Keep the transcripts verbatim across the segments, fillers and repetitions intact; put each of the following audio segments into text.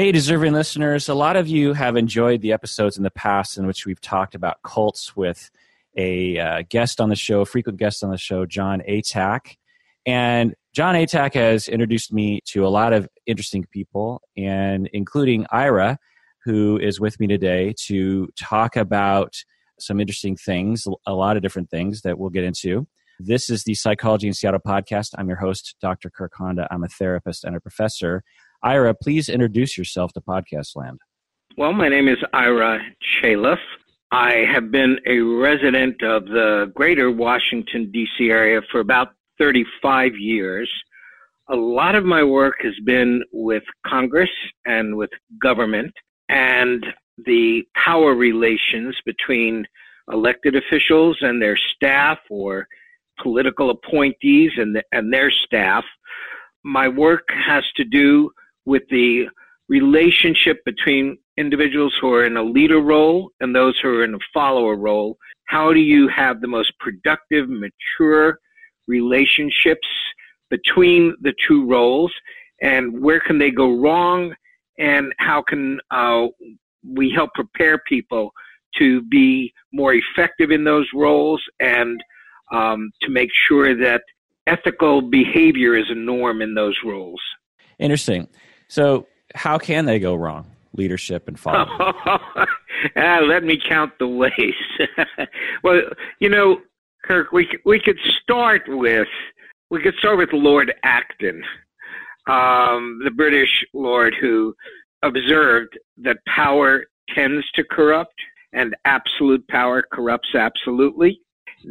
Hey, deserving listeners, a lot of you have enjoyed the episodes in the past in which we've talked about cults with a uh, guest on the show, frequent guest on the show, John Atack. And John Atack has introduced me to a lot of interesting people, and including Ira, who is with me today to talk about some interesting things, a lot of different things that we'll get into. This is the Psychology in Seattle podcast. I'm your host, Doctor Kirk Honda. I'm a therapist and a professor. Ira, please introduce yourself to Podcast Land. Well, my name is Ira Chaleff. I have been a resident of the greater Washington, D C area for about thirty-five years. A lot of my work has been with Congress and with government and the power relations between elected officials and their staff, or political appointees and, the, and their staff. My work has to do with the relationship between individuals who are in a leader role and those who are in a follower role. How do you have the most productive, mature relationships between the two roles, and where can they go wrong, and how can uh, we help prepare people to be more effective in those roles and um, to make sure that ethical behavior is a norm in those roles. Interesting. So how can they go wrong, leadership and following? Oh, ah, let me count the ways. Well, you know, Kirk, we we could start with we could start with Lord Acton, um, the British lord who observed that power tends to corrupt, and absolute power corrupts absolutely.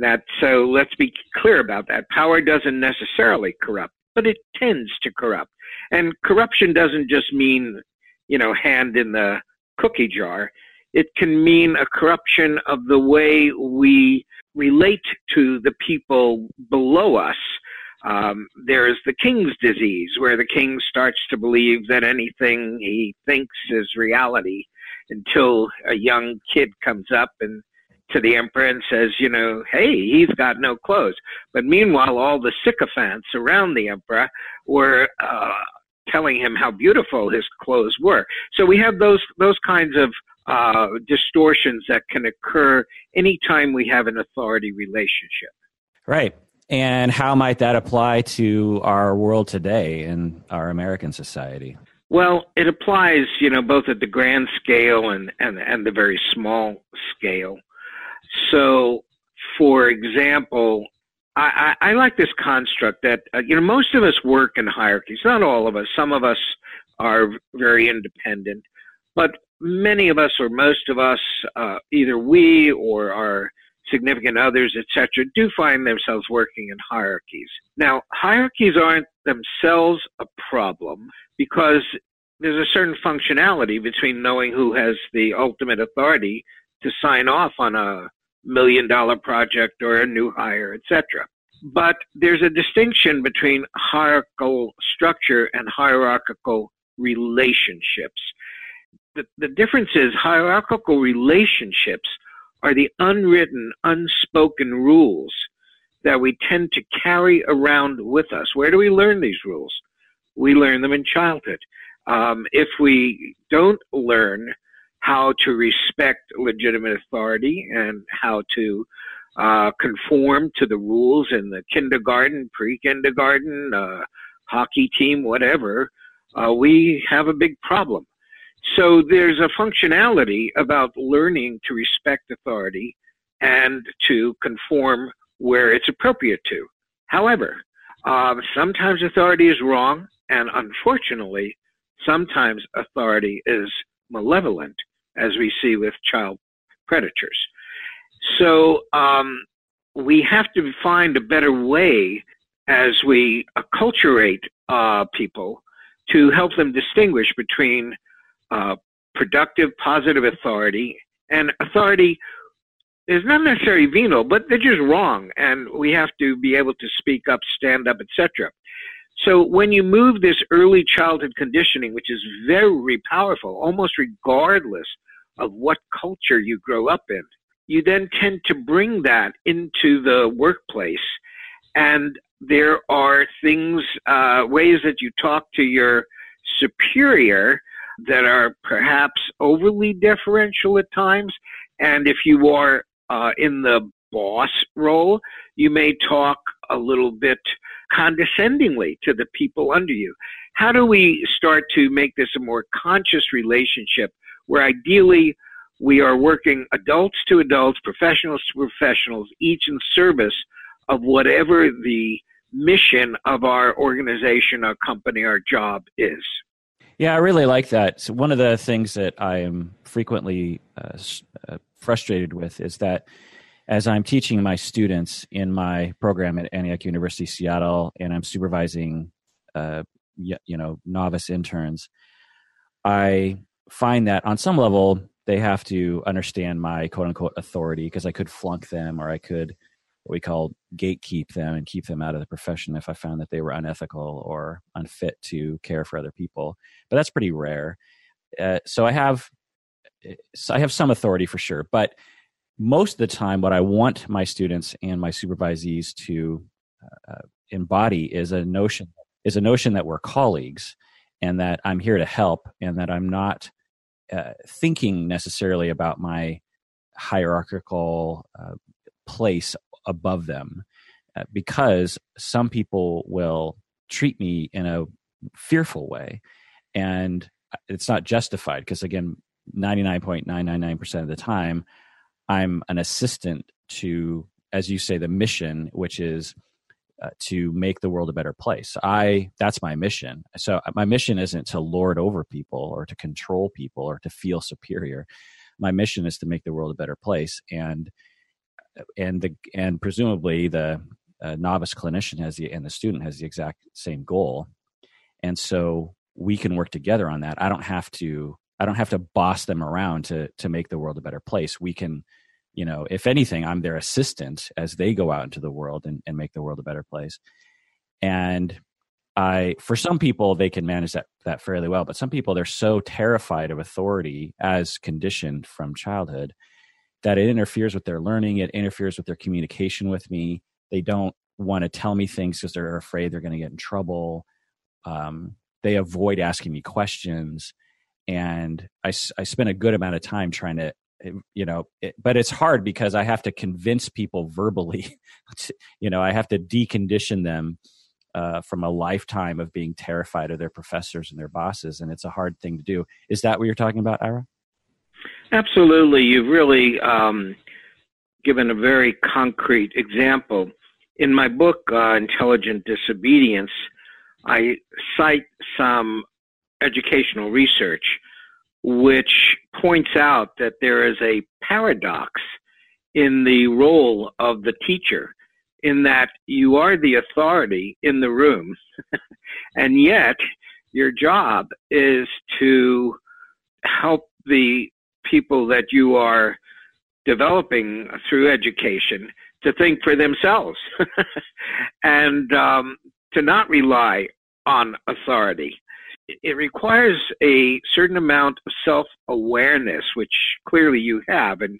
That so let's be clear about that. Power doesn't necessarily corrupt, but it tends to corrupt. And corruption doesn't just mean, you know, hand in the cookie jar. It can mean a corruption of the way we relate to the people below us. Um, there is the king's disease, where the king starts to believe that anything he thinks is reality until a young kid comes up and to the emperor and says, you know, hey, he's got no clothes. But meanwhile, all the sycophants around the emperor were uh, telling him how beautiful his clothes were. So we have those those kinds of uh, distortions that can occur anytime we have an authority relationship. Right. And how might that apply to our world today in our American society? Well, it applies, you know, both at the grand scale and, and, and the very small scale. So, for example, I, I, I like this construct that, uh, you know, most of us work in hierarchies. Not all of us. Some of us are very independent. But many of us, or most of us, uh, either we or our significant others, et cetera, do find themselves working in hierarchies. Now, hierarchies aren't themselves a problem because there's a certain functionality between knowing who has the ultimate authority to sign off on a million-dollar project or a new hire, et cetera. But there's a distinction between hierarchical structure and hierarchical relationships. The, the difference is hierarchical relationships are the unwritten, unspoken rules that we tend to carry around with us. Where do we learn these rules? We learn them in childhood. Um, if we don't learn how to respect legitimate authority and how to uh, conform to the rules in the kindergarten, pre-kindergarten, uh, hockey team, whatever, uh, we have a big problem. So there's a functionality about learning to respect authority and to conform where it's appropriate to. However, um, sometimes authority is wrong, and unfortunately, sometimes authority is malevolent, as we see with child predators. So um, we have to find a better way as we acculturate uh, people to help them distinguish between uh, productive, positive authority and authority is not necessarily venal, but they're just wrong, and we have to be able to speak up, stand up, et cetera. So when you move this early childhood conditioning, which is very powerful, almost regardless of what culture you grow up in, you then tend to bring that into the workplace. And there are things, uh, ways that you talk to your superior that are perhaps overly deferential at times. And if you are uh, in the boss role, you may talk a little bit condescendingly to the people under you. How do we start to make this a more conscious relationship where ideally we are working adults to adults, professionals to professionals, each in service of whatever the mission of our organization, our company, our job is? Yeah, I really like that. So one of the things that I am frequently uh, uh, frustrated with is that as I'm teaching my students in my program at Antioch University, Seattle, and I'm supervising, uh, you know, novice interns, I find that on some level they have to understand my quote unquote authority, because I could flunk them, or I could what we call gatekeep them and keep them out of the profession if I found that they were unethical or unfit to care for other people. But that's pretty rare. Uh, so I have, so I have some authority for sure, but most of the time, what I want my students and my supervisees to uh, embody is a notion is a notion that we're colleagues, and that I'm here to help, and that I'm not uh, thinking necessarily about my hierarchical uh, place above them, uh, because some people will treat me in a fearful way, and it's not justified. Because again, ninety-nine point nine nine nine percent of the time, I'm an assistant to, as you say, the mission, which is uh, to make the world a better place. I that's my mission. So my mission isn't to lord over people or to control people or to feel superior. My mission is to make the world a better place. And and the and presumably the uh, novice clinician has the and the student has the exact same goal. And so we can work together on that. I don't have to. I don't have to boss them around to to make the world a better place. We can, you know, if anything, I'm their assistant as they go out into the world and, and make the world a better place. And I, for some people, they can manage that that fairly well, but some people, they're so terrified of authority as conditioned from childhood that it interferes with their learning. It interferes with their communication with me. They don't want to tell me things because they're afraid they're going to get in trouble. Um, they avoid asking me questions. And I, I spent a good amount of time trying to, you know, it, but it's hard because I have to convince people verbally, to, you know, I have to decondition them uh, from a lifetime of being terrified of their professors and their bosses. And it's a hard thing to do. Is that what you're talking about, Ira? Absolutely. You've really um, given a very concrete example. In my book, uh, Intelligent Disobedience, I cite some educational research, which points out that there is a paradox in the role of the teacher, in that you are the authority in the room, and yet your job is to help the people that you are developing through education to think for themselves and um, to not rely on authority. It requires a certain amount of self-awareness, which clearly you have, and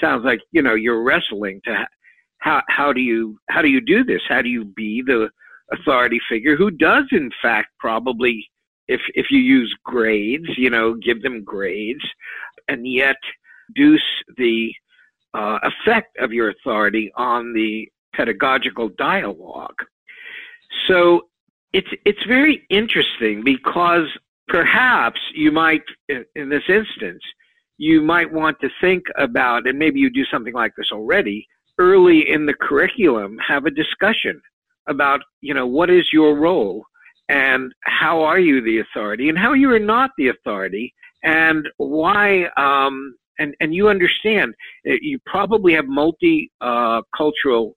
sounds like, you know, you're wrestling to how how do you how do you do this? How do you be the authority figure who does, in fact, probably, if if you use grades, you know, give them grades, and yet reduce the uh, effect of your authority on the pedagogical dialogue. So It's it's very interesting, because perhaps you might, in, in this instance, you might want to think about, and maybe you do something like this already, early in the curriculum, have a discussion about, you know, what is your role and how are you the authority and how you are not the authority, and why, um, and, and you understand, you probably have multi-cultural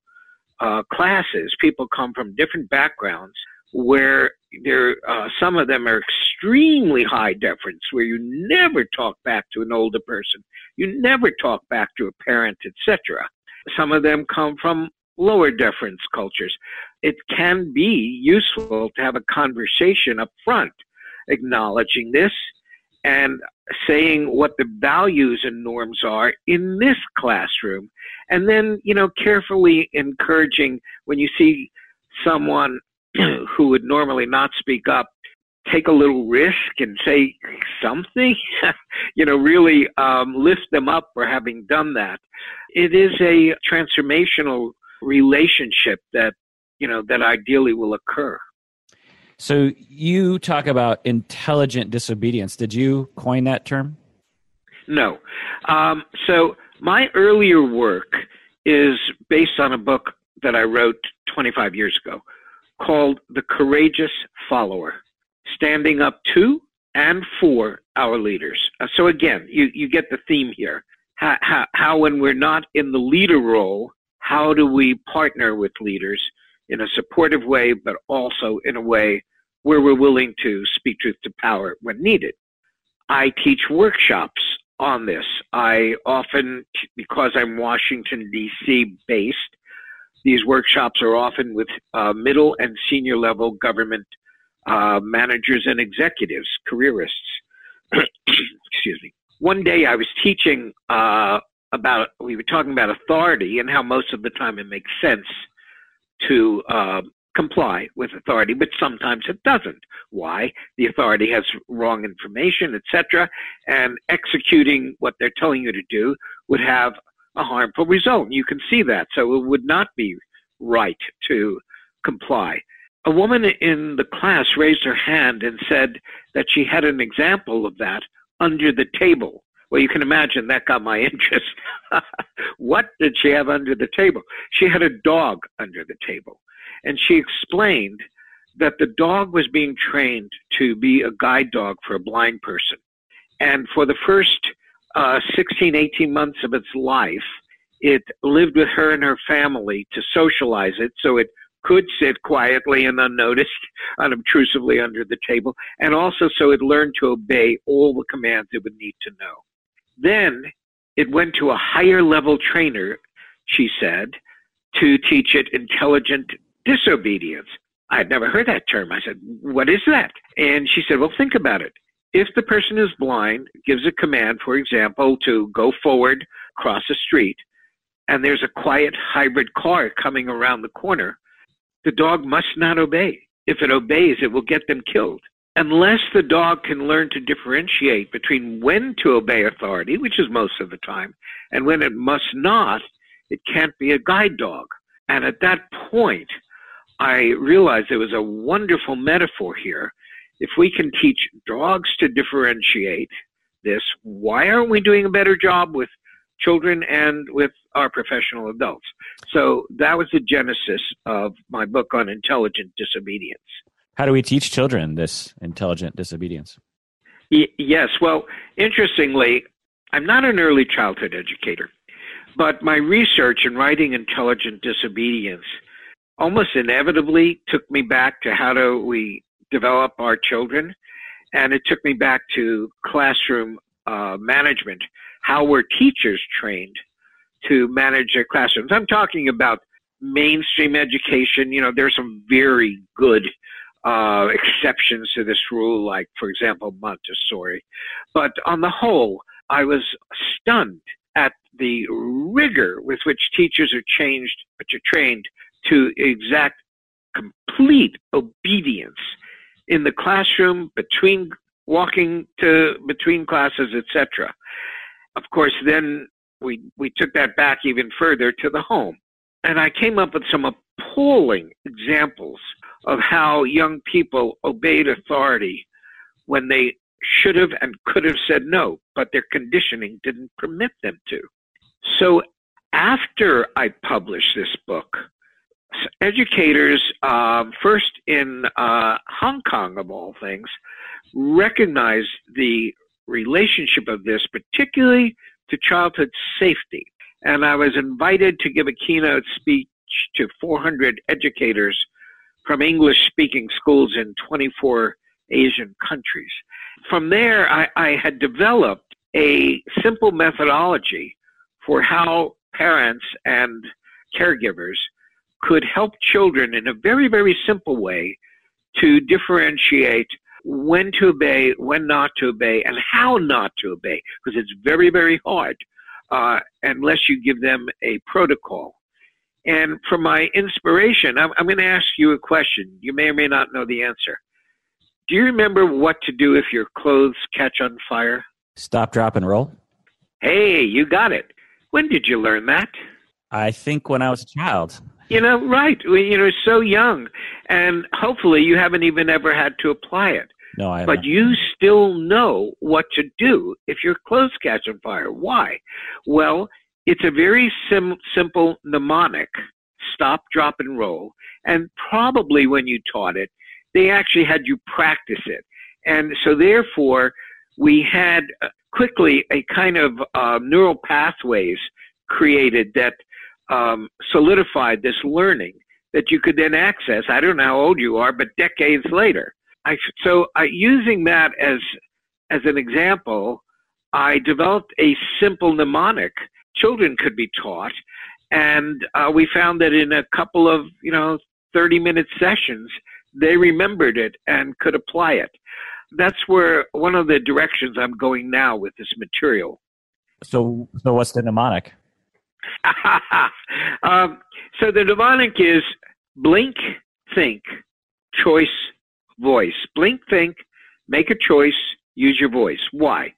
uh, uh, classes. People come from different backgrounds, where there, uh, some of them are extremely high deference, where you never talk back to an older person, you never talk back to a parent, et cetera. Some of them come from lower deference cultures. It can be useful to have a conversation up front, acknowledging this and saying what the values and norms are in this classroom, and then, you know, carefully encouraging when you see someone who would normally not speak up take a little risk and say something, you know, really um, lift them up for having done that. It is a transformational relationship that, you know, that ideally will occur. So you talk about intelligent disobedience. Did you coin that term? No. Um, so my earlier work is based on a book that I wrote twenty-five years ago called The Courageous Follower, Standing Up to and For Our Leaders. Uh, so again, you, you get the theme here. How, how, how when we're not in the leader role, how do we partner with leaders in a supportive way, but also in a way where we're willing to speak truth to power when needed? I teach workshops on this. I often, because I'm Washington, D C based, these workshops are often with uh, middle and senior level government uh, managers and executives, careerists. Excuse me. One day I was teaching uh, about, we were talking about authority and how most of the time it makes sense to uh, comply with authority, but sometimes it doesn't. Why? The authority has wrong information, et cetera, and executing what they're telling you to do would have a harmful result. You can see that. So it would not be right to comply. A woman in the class raised her hand and said that she had an example of that under the table. Well, you can imagine that got my interest. What did she have under the table? She had a dog under the table. And she explained that the dog was being trained to be a guide dog for a blind person. And for the first uh, sixteen, eighteen months of its life, it lived with her and her family to socialize it so it could sit quietly and unnoticed, unobtrusively under the table, and also so it learned to obey all the commands it would need to know. Then it went to a higher level trainer, she said, to teach it intelligent disobedience. I had never heard that term. I said, what is that? And she said, well, think about it. If the person is blind, gives a command, for example, to go forward, cross a street, and there's a quiet hybrid car coming around the corner, the dog must not obey. If it obeys, it will get them killed. Unless the dog can learn to differentiate between when to obey authority, which is most of the time, and when it must not, it can't be a guide dog. And at that point, I realized there was a wonderful metaphor here. If we can teach dogs to differentiate this, why aren't we doing a better job with children and with our professional adults? So that was the genesis of my book on intelligent disobedience. How do we teach children this intelligent disobedience? Y- yes. Well, interestingly, I'm not an early childhood educator, but my research in writing Intelligent Disobedience almost inevitably took me back to how do we develop our children, and it took me back to classroom uh, management, how were teachers trained to manage their classrooms. I'm talking about mainstream education. You know, there's some very good uh, exceptions to this rule, like, for example, Montessori. But on the whole, I was stunned at the rigor with which teachers are changed, which are trained to exact complete obedience in the classroom, between walking to between classes, et cetera. Of course, then we we took that back even further to the home. And I came up with some appalling examples of how young people obeyed authority when they should have and could have said no, but their conditioning didn't permit them to. So after I published this book, educators, um, first in uh, Hong Kong, of all things, recognized the relationship of this, particularly to childhood safety. And I was invited to give a keynote speech to four hundred educators from English-speaking schools in twenty-four Asian countries. From there, I, I had developed a simple methodology for how parents and caregivers could help children in a very, very simple way to differentiate when to obey, when not to obey, and how not to obey, because it's very, very hard uh, unless you give them a protocol. And for my inspiration, I'm, I'm going to ask you a question. You may or may not know the answer. Do you remember what to do if your clothes catch on fire? Stop, drop, and roll. Hey, you got it. When did you learn that? I think when I was a child. You know, right. You know, so young. And hopefully you haven't even ever had to apply it. No, I haven't. But you still know what to do if your clothes catch on fire. Why? Well, it's a very sim- simple mnemonic, stop, drop, and roll. And probably when you taught it, they actually had you practice it. And so therefore, we had quickly a kind of uh, neural pathways created that um, solidified this learning that you could then access. I don't know how old you are, but decades later. I, so uh, using that as as an example, I developed a simple mnemonic. Children could be taught, and uh, we found that in a couple of, you know, thirty-minute sessions, they remembered it and could apply it. That's where one of the directions I'm going now with this material. So, so what's the mnemonic? um, so the mnemonic is blink, think, choice, voice. Blink, think, make a choice, use your voice. Why?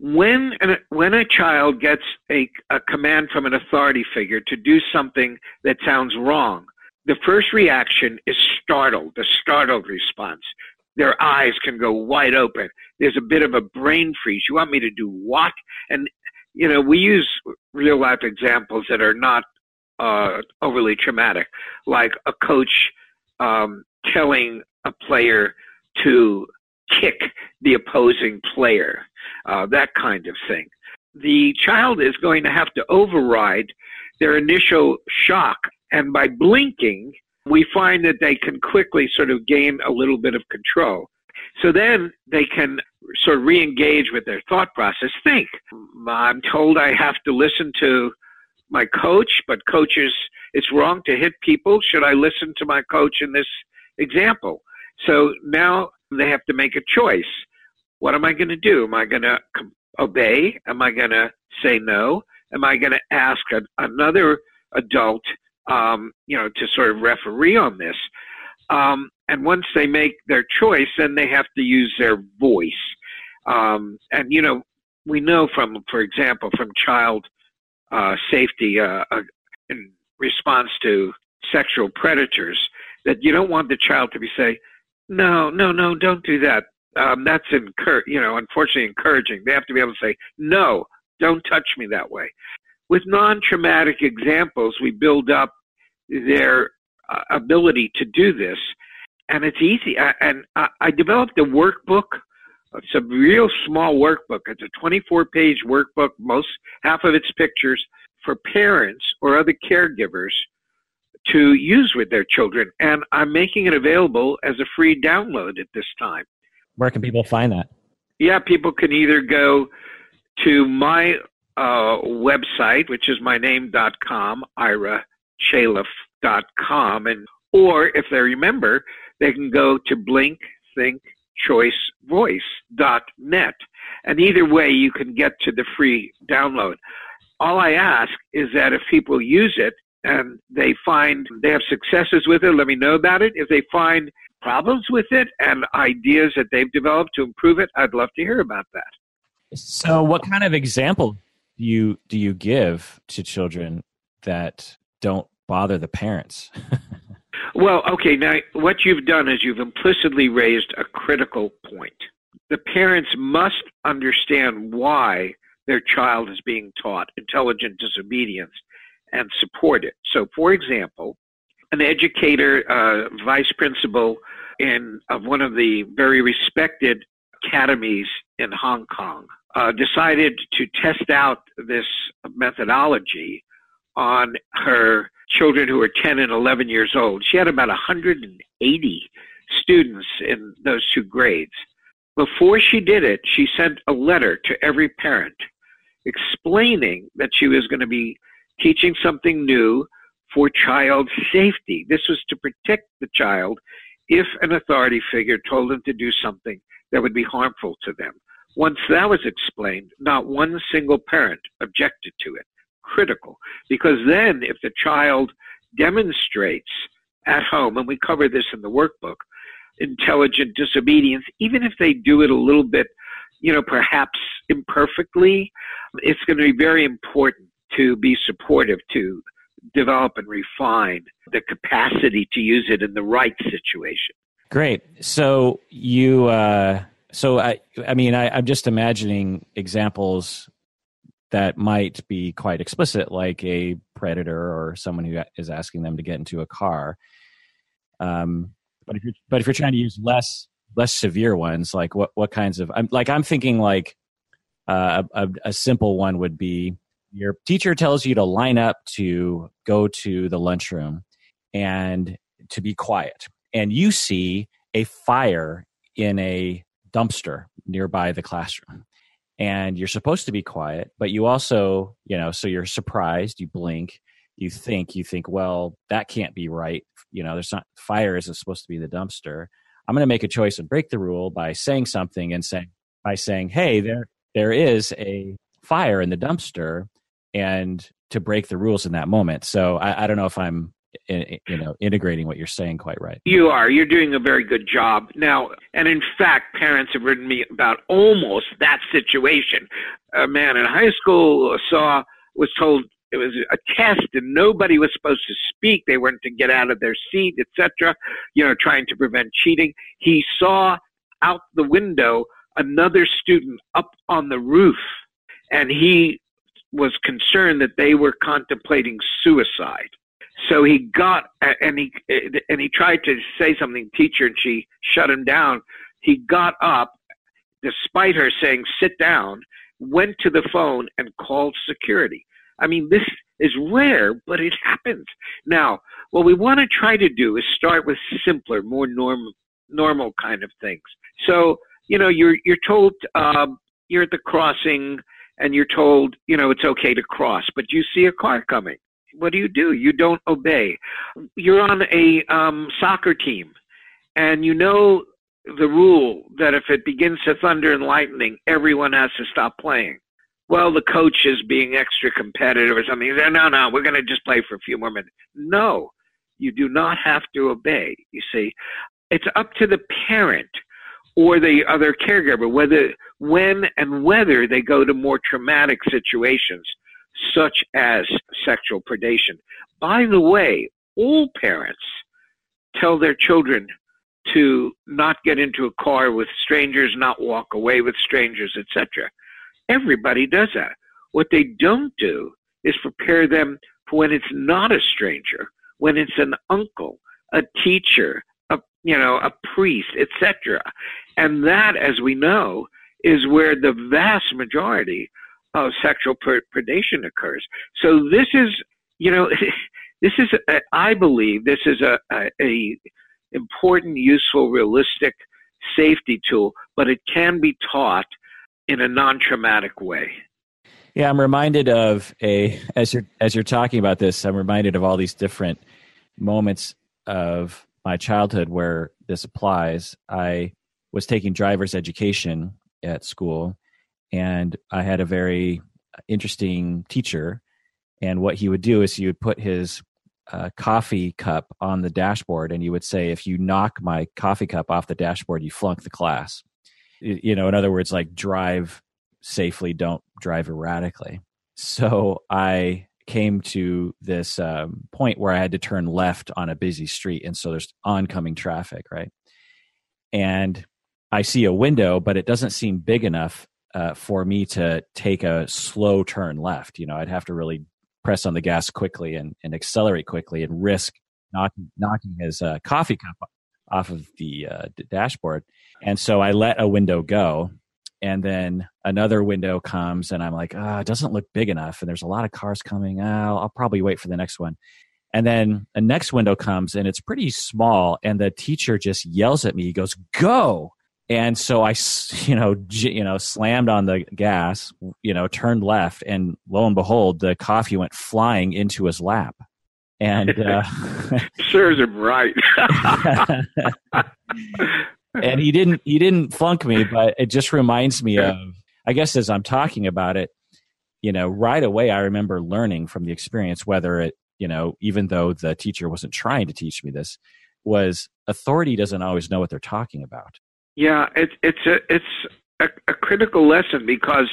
When an, when a child gets a, a command from an authority figure to do something that sounds wrong, the first reaction is startled, the startled response. Their eyes can go wide open. There's a bit of a brain freeze. You want me to do what? And, you know, we use real life examples that are not uh, overly traumatic, like a coach um, telling a player to kick the opposing player, uh, that kind of thing. The child is going to have to override their initial shock. And by blinking, we find that they can quickly sort of gain a little bit of control. So then they can sort of re-engage with their thought process. Think, I'm told I have to listen to my coach, but coaches, it's wrong to hit people. Should I listen to my coach in this example? So now they have to make a choice. What am I going to do? Am I going to obey? Am I going to say no? Am I going to ask a, another adult Um, you know, to sort of referee on this. Um, and once they make their choice, then they have to use their voice. Um, and, you know, we know from, for example, from child uh, safety uh, uh, in response to sexual predators, that you don't want the child to be saying, no, no, no, don't do that. Um, that's, encourage, you know, unfortunately encouraging. They have to be able to say, no, don't touch me that way. With non-traumatic examples, we build up their uh, ability to do this, and it's easy. I, and I, I developed a workbook. It's a real small workbook. It's a twenty-four page workbook, most half of its pictures, for parents or other caregivers to use with their children, and I'm making it available as a free download at this time. Where can people find that? Yeah, people can either go to my Uh, website, which is my name dot com, ira chaleff dot com, and or if they remember, they can go to blink think choice voice dot net, and either way you can get to the free download. All I ask is that if people use it and they find they have successes with it, let me know about it. If they find problems with it and ideas that they've developed to improve it, I'd love to hear about that. So what kind of example do you do you give to children that don't bother the parents? Well, okay, now what you've done is you've implicitly raised a critical point. The parents must understand why their child is being taught intelligent disobedience and support it. So, for example, an educator, uh, vice principal in of one of the very respected academies in Hong Kong, Uh, decided to test out this methodology on her children who were ten and eleven years old. She had about one hundred eighty students in those two grades. Before she did it, she sent a letter to every parent explaining that she was going to be teaching something new for child safety. This was to protect the child if an authority figure told them to do something that would be harmful to them. Once that was explained, not one single parent objected to it. Critical. Because then if the child demonstrates at home, and we cover this in the workbook, intelligent disobedience, even if they do it a little bit, you know, perhaps imperfectly, it's going to be very important to be supportive, to develop and refine the capacity to use it in the right situation. Great. So you, uh, so I, I mean, I, I'm just imagining examples that might be quite explicit, like a predator or someone who is asking them to get into a car. Um, but if you're, but if you're trying to use less, less severe ones, like what, what kinds of, I'm like, I'm thinking like uh, a, a simple one would be your teacher tells you to line up to go to the lunchroom and to be quiet. And you see a fire in a dumpster nearby the classroom. And you're supposed to be quiet, but you also, you know, so you're surprised, you blink, you think, you think, well, that can't be right. You know, there's not, fire isn't supposed to be in the dumpster. I'm going to make a choice and break the rule by saying something and saying, by saying, hey, there, there is a fire in the dumpster, and to break the rules in that moment. So I, I don't know if I'm, you know, integrating what you're saying quite right. You are. You're doing a very good job. Now, and in fact, parents have written me about almost that situation. A man in high school saw, was told it was a test and nobody was supposed to speak. They weren't to get out of their seat, et cetera, you know, trying to prevent cheating. He saw out the window another student up on the roof, and he was concerned that they were contemplating suicide. So he got, and he and he tried to say something to the teacher, and she shut him down. He got up, despite her saying, sit down, went to the phone and called security. I mean, this is rare, but it happens. Now, what we want to try to do is start with simpler, more norm, normal kind of things. So, you know, you're, you're told uh, you're at the crossing, and you're told, you know, it's okay to cross, but you see a car coming. What do you do? You don't obey. You're on a um, soccer team, and you know the rule that if it begins to thunder and lightning, everyone has to stop playing. Well, the coach is being extra competitive or something. He says, no, no, we're going to just play for a few more minutes. No, you do not have to obey, you see. It's up to the parent or the other caregiver whether, when and whether they go to more traumatic situations, such as sexual predation. By the way, all parents tell their children to not get into a car with strangers, not walk away with strangers, et cetera. Everybody does that. What they don't do is prepare them for when it's not a stranger, when it's an uncle, a teacher, a you know, a priest, et cetera. And that, as we know, is where the vast majority of sexual predation occurs. So this is, you know, this is, a, I believe this is a, a, a important, useful, realistic safety tool, but it can be taught in a non-traumatic way. Yeah, I'm reminded of a, as you're, as you're talking about this, I'm reminded of all these different moments of my childhood where this applies. I was taking driver's education at school, and I had a very interesting teacher. And what he would do is he would put his uh, coffee cup on the dashboard, and he would say, if you knock my coffee cup off the dashboard, you flunk the class. You know, in other words, like drive safely, don't drive erratically. So I came to this um, point where I had to turn left on a busy street. And so there's oncoming traffic, right? And I see a window, but it doesn't seem big enough Uh, for me to take a slow turn left. You know, I'd have to really press on the gas quickly and, and accelerate quickly and risk knocking, knocking his uh, coffee cup off of the uh, d- dashboard. And so I let a window go, and then another window comes, and I'm like, ah, oh, it doesn't look big enough, and there's a lot of cars coming. Oh, I'll probably wait for the next one. And then the next window comes, and it's pretty small, and the teacher just yells at me. He goes, go! And so I, you know, j- you know, slammed on the gas, you know, turned left, and lo and behold, the coffee went flying into his lap. And uh, serves him right. And he didn't, he didn't flunk me, but it just reminds me of, I guess, as I'm talking about it, you know, right away, I remember learning from the experience, whether it, you know, even though the teacher wasn't trying to teach me this, was authority doesn't always know what they're talking about. Yeah, it, it's a it's a, a critical lesson, because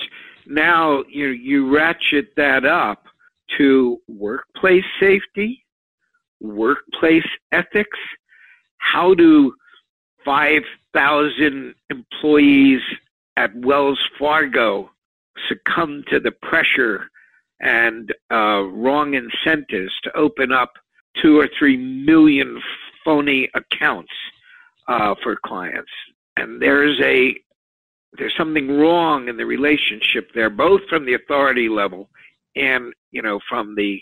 now you you ratchet that up to workplace safety, workplace ethics, how do five thousand employees at Wells Fargo succumb to the pressure and uh, wrong incentives to open up two or three million phony accounts uh, for clients? And there's a there's something wrong in the relationship there, both from the authority level and, you know, from the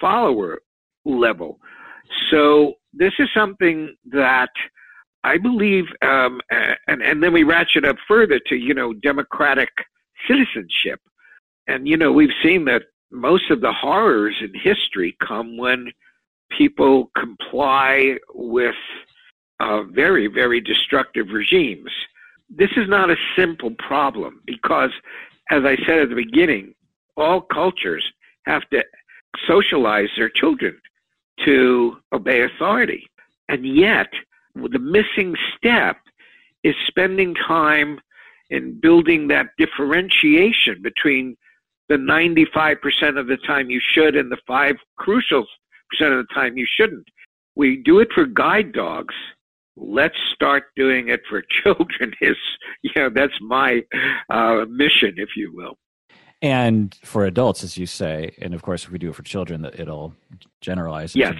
follower level. So this is something that I believe, um, and, and then we ratchet up further to, you know, democratic citizenship. And, you know, we've seen that most of the horrors in history come when people comply with uh, very, very destructive regimes. This is not a simple problem because, as I said at the beginning, all cultures have to socialize their children to obey authority. And yet, the missing step is spending time in building that differentiation between the ninety-five percent of the time you should and the five crucial percent of the time you shouldn't. We do it for guide dogs. Let's start doing it for children. Is you know, that's my uh, mission, if you will. And for adults, as you say, and of course, if we do it for children, it'll generalize. Yes,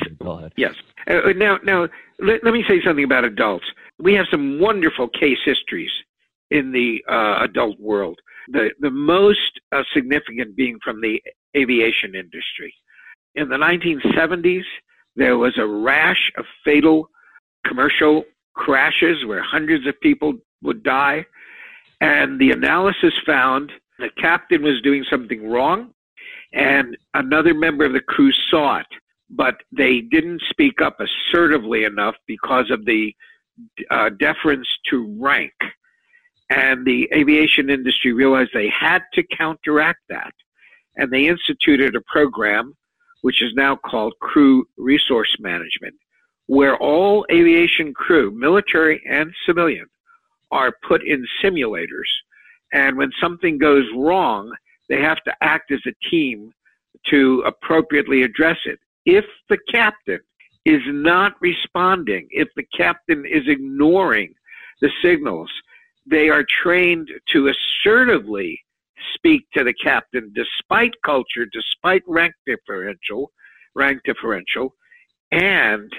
yes. Uh, now, now let, let me say something about adults. We have some wonderful case histories in the uh, adult world, the, the most uh, significant being from the aviation industry. In the nineteen seventies, there was a rash of fatal commercial crashes where hundreds of people would die, and the analysis found the captain was doing something wrong, and another member of the crew saw it, but they didn't speak up assertively enough because of the uh, deference to rank. And the aviation industry realized they had to counteract that, and they instituted a program which is now called Crew Resource Management, where all aviation crew, military and civilian, are put in simulators. And when something goes wrong, they have to act as a team to appropriately address it. If the captain is not responding, if the captain is ignoring the signals, they are trained to assertively speak to the captain despite culture, despite rank differential, rank differential, and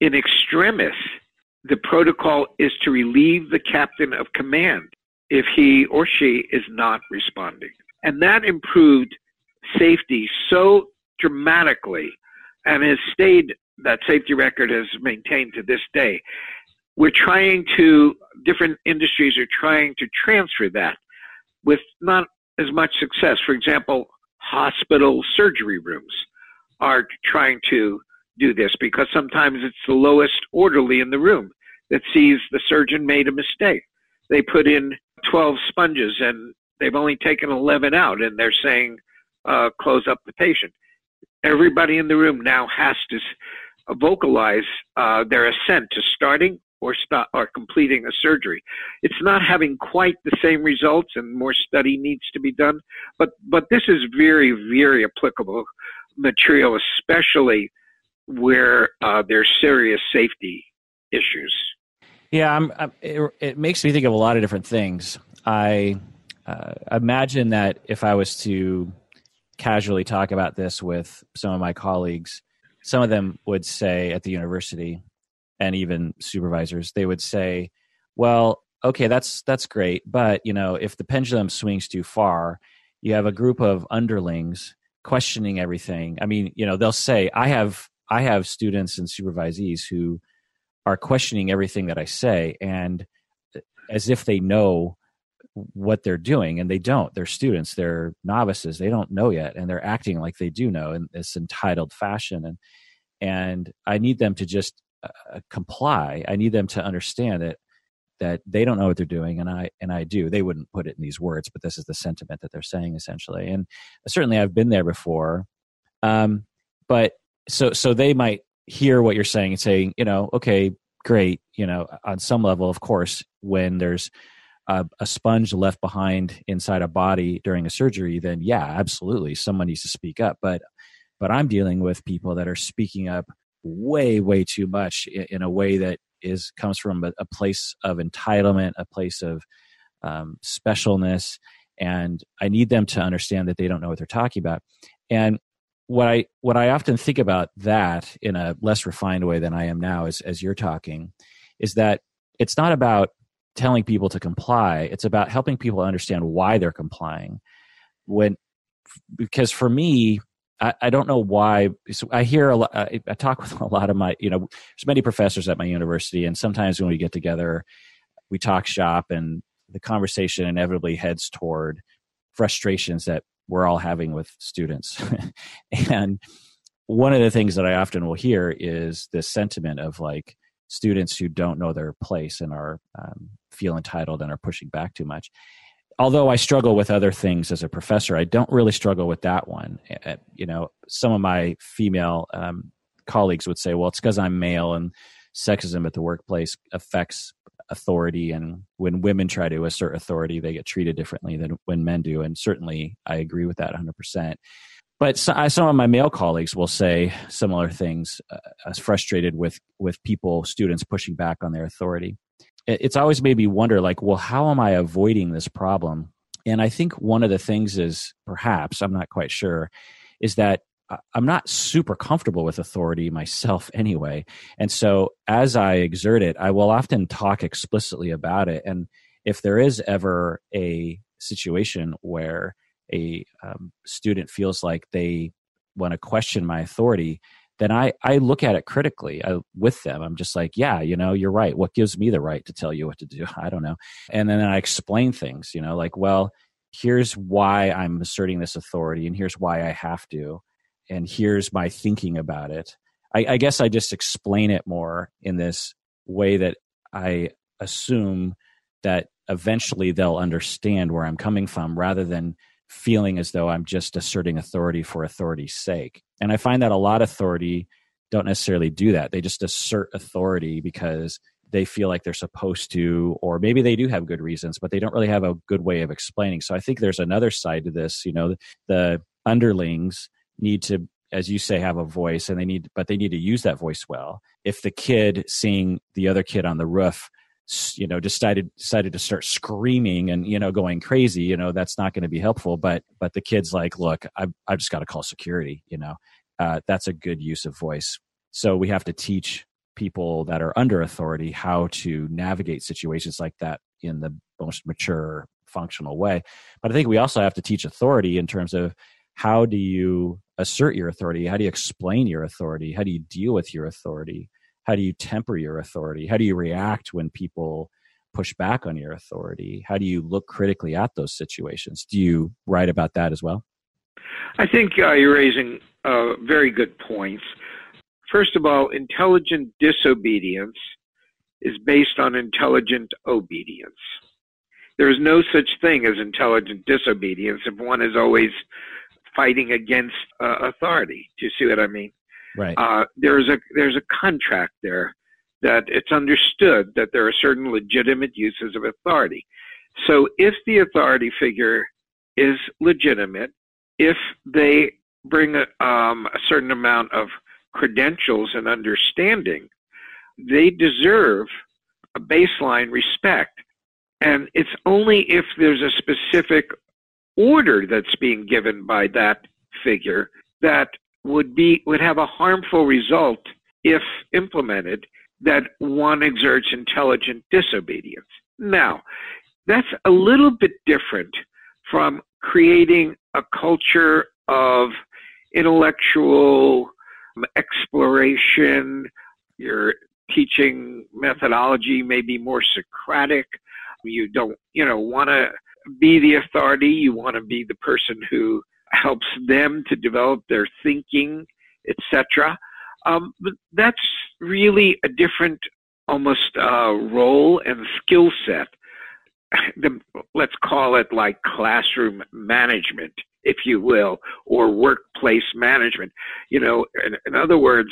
in extremis, the protocol is to relieve the captain of command if he or she is not responding. And that improved safety so dramatically and has stayed, that safety record has maintained to this day. We're trying to, different industries are trying to transfer that with not as much success. For example, hospital surgery rooms are trying to do this because sometimes it's the lowest orderly in the room that sees the surgeon made a mistake. They put in twelve sponges and they've only taken eleven out, and they're saying, uh, close up the patient. Everybody in the room now has to vocalize uh, their assent to starting or, stop, or completing a surgery. It's not having quite the same results, and more study needs to be done. But, but this is very, very applicable material, especially where uh, there's serious safety issues. Yeah, I'm, I'm, it, it makes me think of a lot of different things. I uh, imagine that if I was to casually talk about this with some of my colleagues, some of them would say at the university, and even supervisors, they would say, well, okay, that's that's great, but you know, if the pendulum swings too far, you have a group of underlings questioning everything. I mean, you know, they'll say, I have I have students and supervisees who are questioning everything that I say, and as if they know what they're doing, and they don't. They're students, they're novices, they don't know yet, and they're acting like they do know in this entitled fashion. And and I need them to just uh, comply. I need them to understand that that they don't know what they're doing, and I and I do. They wouldn't put it in these words, but this is the sentiment that they're saying essentially. And certainly, I've been there before. Um, but so so they might hear what you're saying and saying, you know, okay, great. You know, on some level, of course, when there's a, a sponge left behind inside a body during a surgery, then yeah, absolutely. Someone needs to speak up. But, but I'm dealing with people that are speaking up way, way too much in, in a way that is comes from a, a place of entitlement, a place of um, specialness. And I need them to understand that they don't know what they're talking about. And What I what I often think about that in a less refined way than I am now as, as you're talking is that it's not about telling people to comply. It's about helping people understand why they're complying. When, because for me, I, I don't know why. So I hear a lot, I, I talk with a lot of my, you know, there's many professors at my university, and sometimes when we get together, we talk shop, and the conversation inevitably heads toward frustrations that we're all having with students. And one of the things that I often will hear is this sentiment of like students who don't know their place and are um, feel entitled and are pushing back too much. Although I struggle with other things as a professor, I don't really struggle with that one. Uh, you know, some of my female um, colleagues would say, well, it's because I'm male and sexism at the workplace affects authority, and when women try to assert authority, they get treated differently than when men do. And certainly, I agree with that one hundred percent. But so, I, some of my male colleagues will say similar things, uh, as frustrated with with people, students pushing back on their authority. It, it's always made me wonder, like, well, how am I avoiding this problem? And I think one of the things is, perhaps, I'm not quite sure, is that I'm not super comfortable with authority myself anyway. And so as I exert it, I will often talk explicitly about it. And if there is ever a situation where a um, student feels like they want to question my authority, then I, I look at it critically I, with them. I'm just like, yeah, you know, you're right. What gives me the right to tell you what to do? I don't know. And then I explain things, you know, like, well, here's why I'm asserting this authority and here's why I have to. And here's my thinking about it. I, I guess I just explain it more in this way that I assume that eventually they'll understand where I'm coming from, rather than feeling as though I'm just asserting authority for authority's sake. And I find that a lot of authority don't necessarily do that. They just assert authority because they feel like they're supposed to, or maybe they do have good reasons, but they don't really have a good way of explaining. So I think there's another side to this, you know, the underlings need to, as you say, have a voice, and they need, but they need to use that voice well. If the kid seeing the other kid on the roof, you know, decided decided to start screaming and, you know, going crazy, you know, that's not going to be helpful. But but the kid's like, look, I've I've just got to call security. You know, uh, that's a good use of voice. So we have to teach people that are under authority how to navigate situations like that in the most mature, functional way. But I think we also have to teach authority in terms of, how do you assert your authority? How do you explain your authority? How do you deal with your authority? How do you temper your authority? How do you react when people push back on your authority? How do you look critically at those situations? Do you write about that as well? I think uh, you're raising uh, very good points. First of all, intelligent disobedience is based on intelligent obedience. There is no such thing as intelligent disobedience if one is always fighting against uh, authority. Do you see what I mean? Right. Uh, there's a there's a contract there that it's understood that there are certain legitimate uses of authority. So if the authority figure is legitimate, if they bring a, um, a certain amount of credentials and understanding, they deserve a baseline respect. And it's only if there's a specific order that's being given by that figure that would be would have a harmful result if implemented, that one exerts intelligent disobedience. Now, that's a little bit different from creating a culture of intellectual exploration. Your teaching methodology may be more Socratic. You don't, you know, want to be the authority. You want to be the person who helps them to develop their thinking, et cetera. Um, but that's really a different, almost uh, role and skill set. The, let's call it like classroom management, if you will, or workplace management. You know, in, in other words,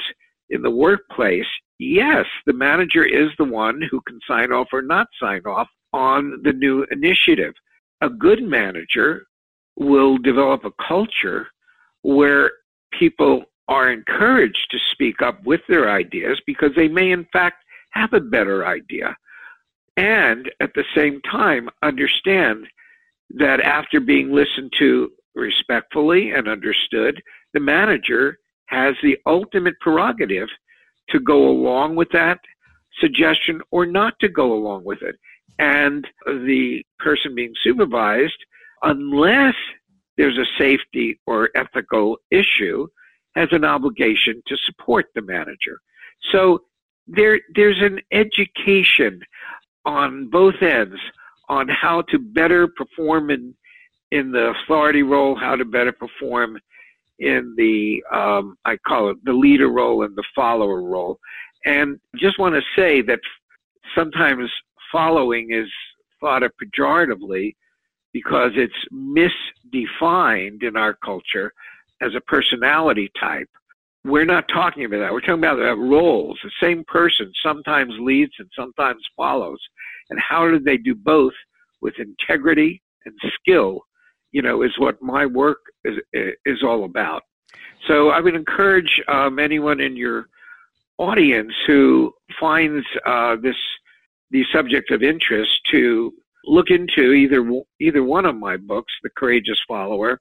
in the workplace, yes, the manager is the one who can sign off or not sign off on the new initiative. A good manager will develop a culture where people are encouraged to speak up with their ideas because they may, in fact, have a better idea. And at the same time, understand that after being listened to respectfully and understood, the manager has the ultimate prerogative to go along with that suggestion or not to go along with it. And the person being supervised, unless there's a safety or ethical issue, has an obligation to support the manager. So there, there's an education on both ends on how to better perform in, in the authority role, how to better perform in the, um, I call it the leader role and the follower role. And just want to say that sometimes following is thought of pejoratively because it's misdefined in our culture as a personality type. We're not talking about that. We're talking about roles. The same person sometimes leads and sometimes follows. And how do they do both with integrity and skill, you know, is what my work is, is all about. So I would encourage um, anyone in your audience who finds uh, this the subject of interest to look into either either one of my books, The Courageous Follower,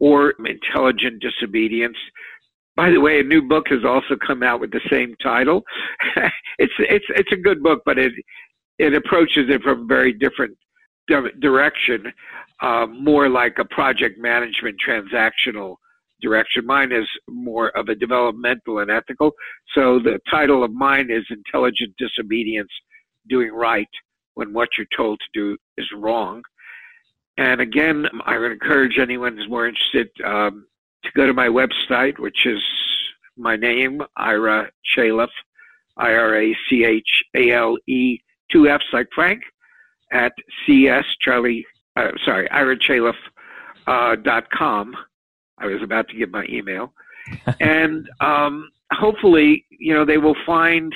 or Intelligent Disobedience. By the way, a new book has also come out with the same title. it's it's it's a good book, but it it approaches it from a very different di- direction, uh, more like a project management transactional direction. Mine is more of a developmental and ethical. So the title of mine is Intelligent Disobedience: Doing Right When What You're Told to Do Is Wrong. And again, I would encourage anyone who's more interested um, to go to my website, which is my name, Ira Chaleff, I R A C H A L E, two F's like Frank, at C S Charlie, uh, sorry, Ira Chaleff dot com. I was about to give my email. And um, hopefully, you know, they will find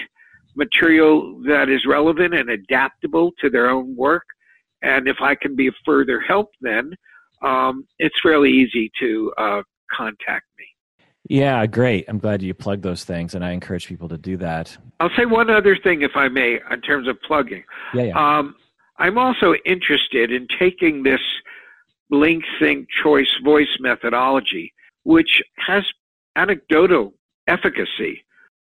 material that is relevant and adaptable to their own work. And if I can be of further help, then um, it's fairly easy to uh, contact me. Yeah, great. I'm glad you plugged those things, and I encourage people to do that. I'll say one other thing, if I may, in terms of plugging. Yeah, yeah. Um, I'm also interested in taking this Blink, Think, Choice, Voice methodology, which has anecdotal efficacy,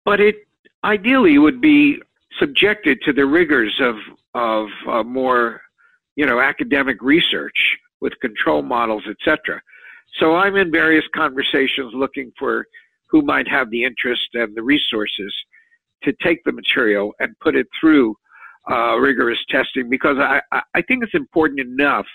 but it ideally would be subjected to the rigors of, of uh, more you know, academic research with control models, et cetera. So I'm in various conversations looking for who might have the interest and the resources to take the material and put it through uh, rigorous testing, because I, I think it's important enough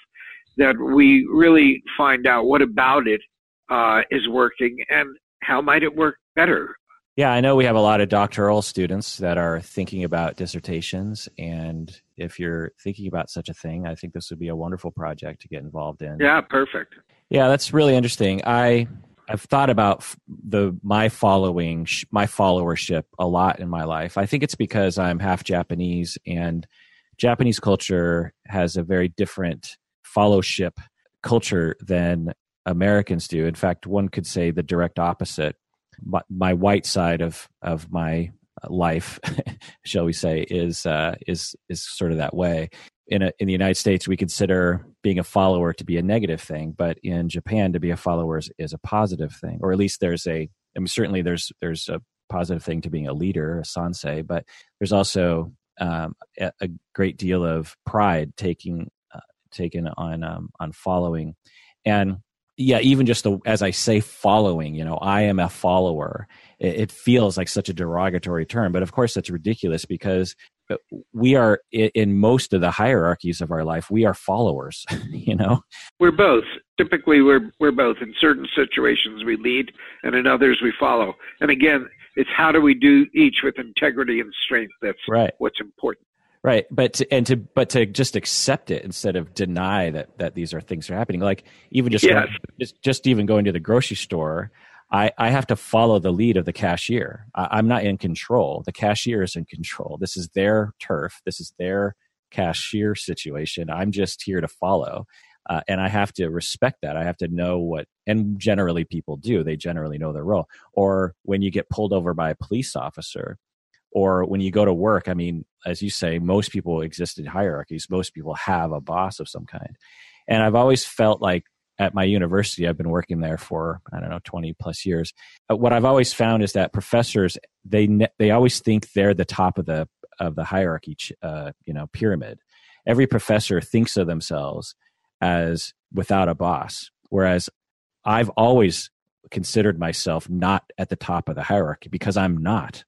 that we really find out what about it uh, is working and how might it work better. Yeah, I know we have a lot of doctoral students that are thinking about dissertations, and if you're thinking about such a thing, I think this would be a wonderful project to get involved in. Yeah, perfect. Yeah, that's really interesting. I I've thought about the my following my followership a lot in my life. I think it's because I'm half Japanese, and Japanese culture has a very different followership culture than Americans do. In fact, one could say the direct opposite. My, my white side of, of my life, shall we say, is uh, is is sort of that way. In a, in the United States, we consider being a follower to be a negative thing, but in Japan, to be a follower is, is a positive thing, or at least there's a. I mean, certainly there's there's a positive thing to being a leader, a sensei, but there's also um, a, a great deal of pride taking uh, taken on um, on following, and. Yeah, even just the, as I say, following, you know, I am a follower. It, it feels like such a derogatory term, but of course that's ridiculous because we are, in most of the hierarchies of our life, we are followers, you know? We're both. Typically we're, we're both. In certain situations we lead, and in others we follow. And again, it's how do we do each with integrity and strength? That's right. What's important. Right, but to, and to but to just accept it instead of deny that, that these are things are happening. Like even just, yes. going, just just even going to the grocery store, I, I have to follow the lead of the cashier. I, I'm not in control. The cashier is in control. This is their turf. This is their cashier situation. I'm just here to follow. Uh, and I have to respect that. I have to know what, and generally people do. They generally know their role. Or when you get pulled over by a police officer, or when you go to work, I mean, as you say, most people exist in hierarchies. Most people have a boss of some kind. And I've always felt like at my university, I've been working there for, I don't know, twenty plus years. What I've always found is that professors, they ne- they always think they're the top of the of the hierarchy, uh, you know, pyramid. Every professor thinks of themselves as without a boss, whereas I've always considered myself not at the top of the hierarchy because I'm not,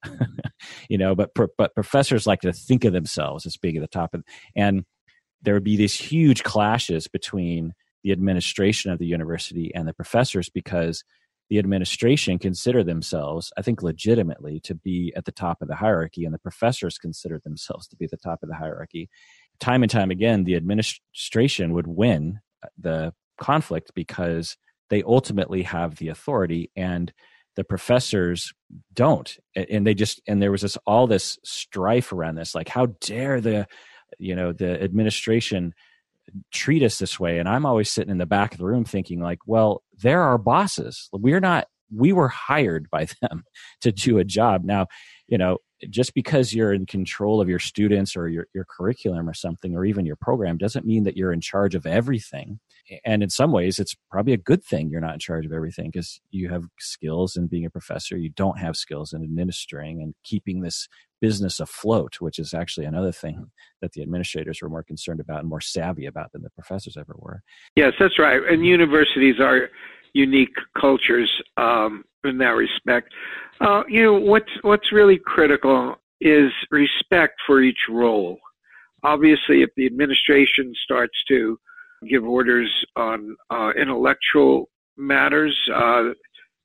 you know. But but professors like to think of themselves as being at the top, of, and there would be these huge clashes between the administration of the university and the professors because the administration consider themselves, I think legitimately, to be at the top of the hierarchy, and the professors consider themselves to be at the top of the hierarchy. Time and time again, the administration would win the conflict because they ultimately have the authority and the professors don't. And they just, and there was this, all this strife around this, like, how dare the, you know, the administration treat us this way. And I'm always sitting in the back of the room thinking like, well, they're our bosses. We're not, we were hired by them to do a job. Now, you know, just because you're in control of your students or your, your curriculum or something, or even your program, doesn't mean that you're in charge of everything. And in some ways, it's probably a good thing you're not in charge of everything because you have skills in being a professor. You don't have skills in administering and keeping this business afloat, which is actually another thing that the administrators were more concerned about and more savvy about than the professors ever were. Yes, that's right. And universities are unique cultures um, in that respect. Uh, you know, what's, what's really critical is respect for each role. Obviously, if the administration starts to give orders on uh, intellectual matters, uh,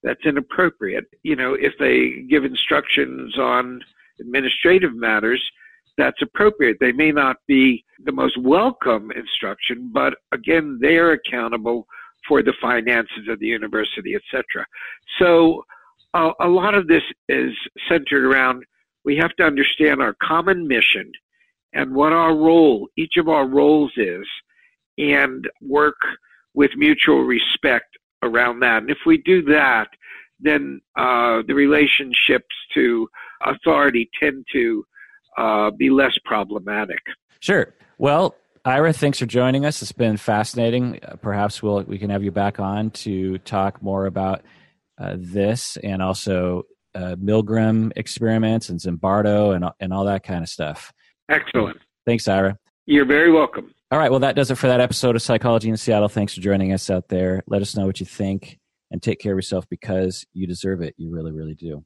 that's inappropriate. You know, if they give instructions on administrative matters, that's appropriate. They may not be the most welcome instruction, but again, they're accountable for the finances of the university, et cetera. So uh, a lot of this is centered around, we have to understand our common mission and what our role, each of our roles is, and work with mutual respect around that. And if we do that, then uh, the relationships to authority tend to uh, be less problematic. Sure. Well, Ira, thanks for joining us. It's been fascinating. Uh, perhaps we'll, we can have you back on to talk more about uh, this and also uh, Milgram experiments and Zimbardo and, and all that kind of stuff. Excellent. Thanks, Ira. You're very welcome. All right. Well, that does it for that episode of Psychology in Seattle. Thanks for joining us out there. Let us know what you think and take care of yourself because you deserve it. You really, really do.